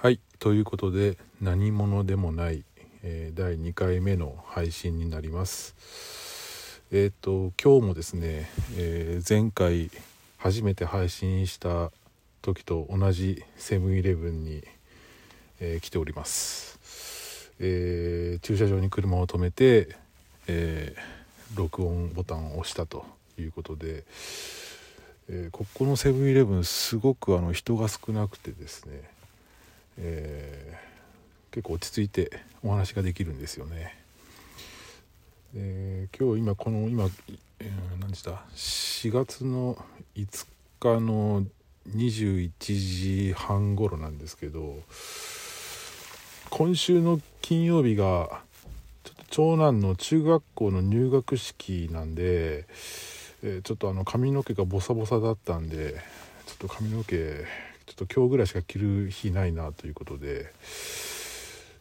はい、ということで何者でもない、第2回目の配信になります。今日もですね、前回初めて配信した時と同じセブンイレブンに、来ております。駐車場に車を止めて、録音ボタンを押したということで、ここのセブンイレブンすごく人が少なくてですね、結構落ち着いてお話ができるんですよね。今4月の5日の21時半頃なんですけど、今週の金曜日が長男の中学校の入学式なんで、ちょっと髪の毛がボサボサだったんで、ちょっと髪の毛今日ぐらいしか着る日ないなということで、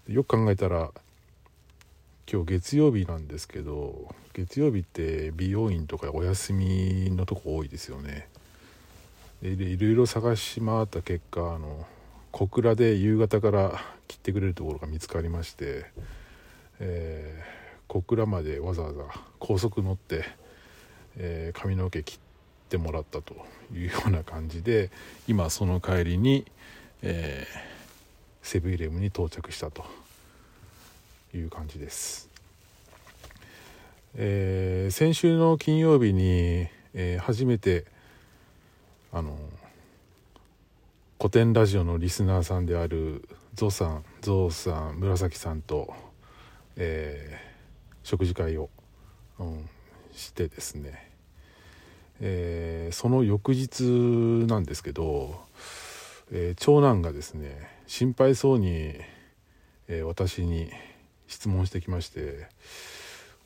よく考えたら今日月曜日なんですけど、月曜日って美容院とかお休みのとこ多いですよね。でいろいろ探し回った結果、小倉で夕方から切ってくれるところが見つかりまして、小倉までわざわざ高速乗って、髪の毛切っててもらったというような感じで、今その帰りに、セブンイレブンに到着したという感じです。先週の金曜日に、初めて古典ラジオのリスナーさんであるゾウさん紫さんと、食事会を、してですね、その翌日なんですけど、長男がですね心配そうに、私に質問してきまして、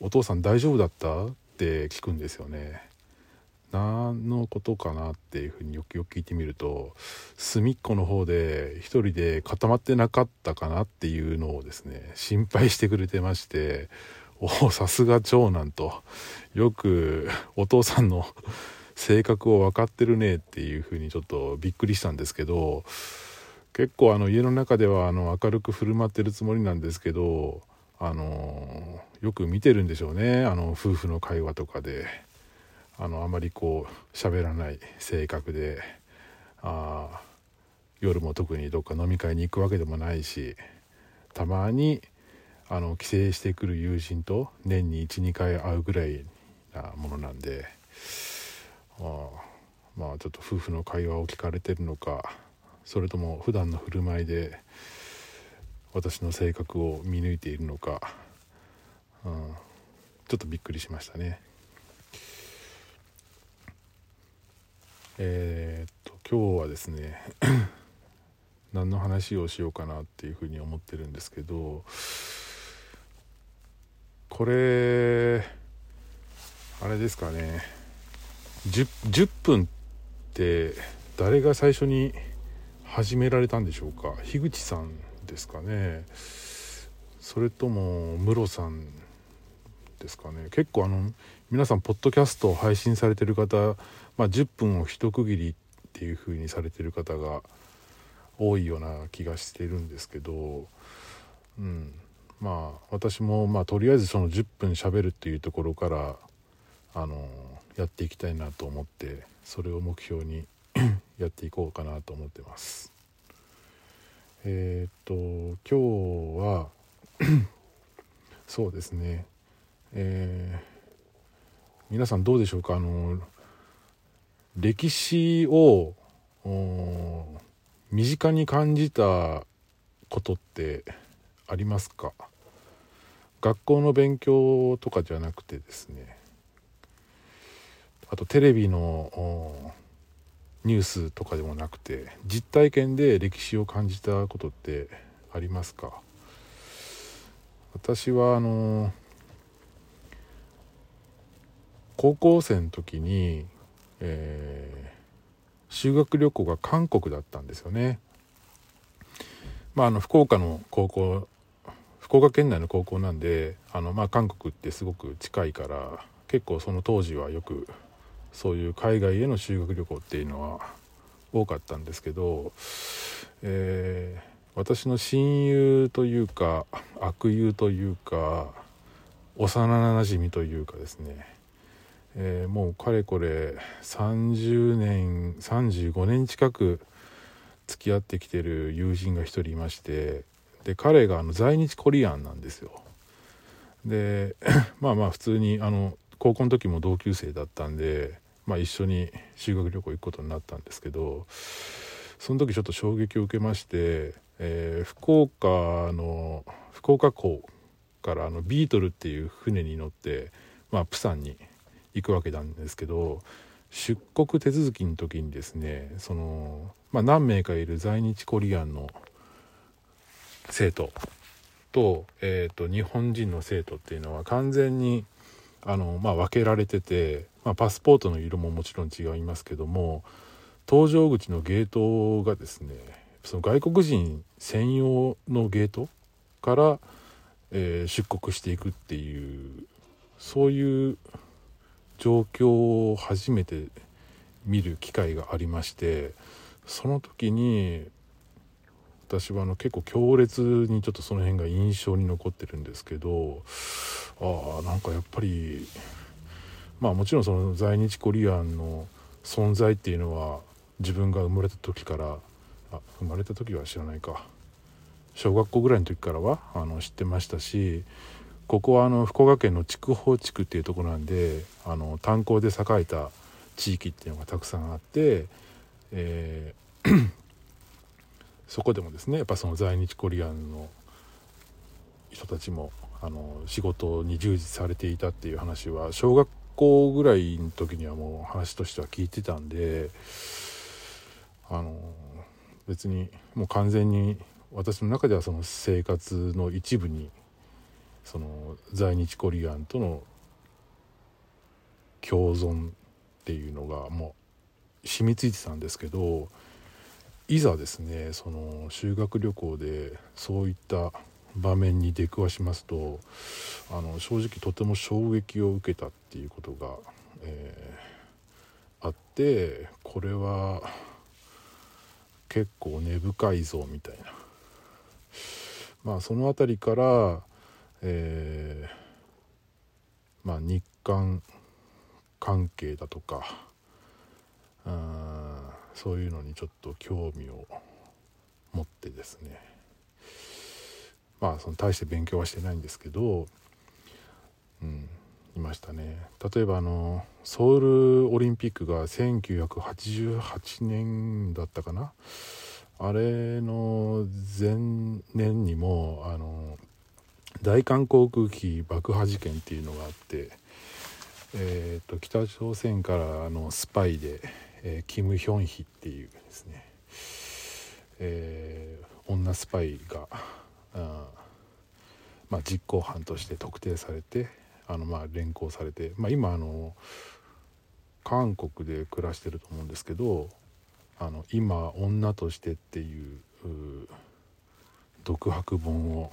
お父さん大丈夫だったって聞くんですよね。何のことかなっていうふうによく聞いてみると、隅っこの方で一人で固まってなかったかなっていうのをですね心配してくれてまして、さすが長男と、よくお父さんの性格を分かってるねっていうふうにちょっとびっくりしたんですけど、結構家の中では明るく振る舞ってるつもりなんですけど、よく見てるんでしょうね。夫婦の会話とかであまりこう喋らない性格で、夜も特にどっか飲み会に行くわけでもないし、たまに帰省してくる友人と年に 1,2 回会うぐらいなものなんで、まあちょっと夫婦の会話を聞かれてるのか、それとも普段の振る舞いで私の性格を見抜いているのか、ちょっとびっくりしましたね。今日はですね何の話をしようかなっていうふうに思ってるんですけど、これあれですかね、 10分って誰が最初に始められたんでしょうか。樋口さんですかね、それとも室さんですかね。結構皆さんポッドキャストを配信されてる方、10分を一区切りっていうふうにされてる方が多いような気がしてるんですけど、私もとりあえずその10分喋るっていうところからやっていきたいなと思って、それを目標にやっていこうかなと思ってます。今日はそうですね、皆さんどうでしょうか。歴史を身近に感じたことってありますか。学校の勉強とかじゃなくてですね、あとテレビのニュースとかでもなくて、実体験で歴史を感じたことってありますか。私は高校生の時に、修学旅行が韓国だったんですよね。福岡県内の高校なんで、韓国ってすごく近いから、結構その当時はよくそういう海外への修学旅行っていうのは多かったんですけど、私の親友というか悪友というか幼なじみというかですね、もうかれこれ30年35年近く付き合ってきてる友人が一人いまして、で彼が在日コリアンなんですよ。でまあ普通に高校の時も同級生だったんで、一緒に修学旅行行くことになったんですけど、その時ちょっと衝撃を受けまして、福岡港からビートルっていう船に乗って、プサンに行くわけなんですけど、出国手続きの時にですね、何名かいる在日コリアンの生徒と、日本人の生徒っていうのは完全に分けられてて、パスポートの色ももちろん違いますけども、搭乗口のゲートがですね、その外国人専用のゲートから、出国していくっていう、そういう状況を初めて見る機会がありまして、その時に私は結構強烈にちょっとその辺が印象に残ってるんですけど、やっぱりもちろんその在日コリアンの存在っていうのは自分が生まれた時は知らないか、小学校ぐらいの時からは知ってましたし、ここは福岡県の筑豊地区っていうところなんで、炭鉱で栄えた地域っていうのがたくさんあって、そこでもですね、やっぱその在日コリアンの人たちも仕事に従事されていたっていう話は小学校ぐらいの時にはもう話としては聞いてたんで、別にもう完全に私の中ではその生活の一部にその在日コリアンとの共存っていうのがもう染みついてたんですけど、いざですね、その修学旅行でそういった場面に出くわしますと、正直とても衝撃を受けたっていうことが、あって、これは結構根深いぞみたいな、そのあたりから、日韓関係だとかそういうのにちょっと興味を持ってですね、その大して勉強はしてないんですけど、いましたね。例えばソウルオリンピックが1988年だったかな、あれの前年にも大韓航空機爆破事件っていうのがあって、北朝鮮からスパイでキム・ヒョンヒっていうですね、女スパイが実行犯として特定されて連行されて、今韓国で暮らしてると思うんですけど、今女としてっていう独白本を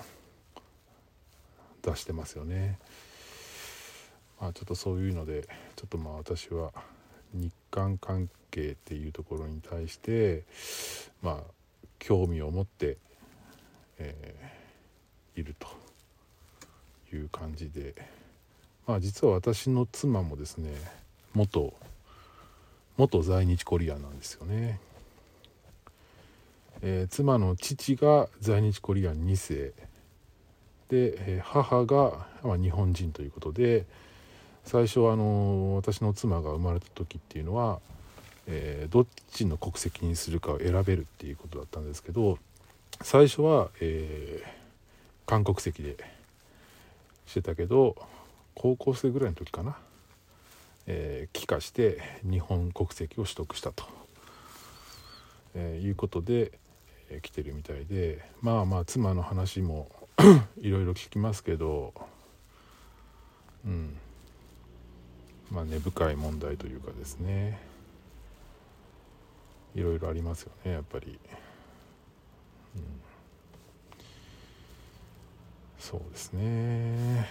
出してますよね。ちょっとそういうのでちょっと私は日韓関係っていうところに対して興味を持って、いるという感じで、実は私の妻もですね、元在日コリアンなんですよね。妻の父が在日コリアン2世で、母が日本人ということで、最初私の妻が生まれた時っていうのは、どっちの国籍にするかを選べるっていうことだったんですけど、最初は、韓国籍でしてたけど、高校生ぐらいの時かな、帰化して日本国籍を取得したと、いうことで、来てるみたいで、妻の話もいろいろ聞きますけど、根深い問題というかですね、いろいろありますよね、やっぱり、そうですね。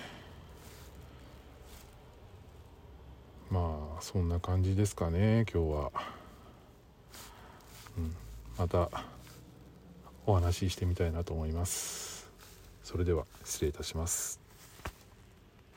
そんな感じですかね、今日は。またお話ししてみたいなと思います。それでは失礼いたします。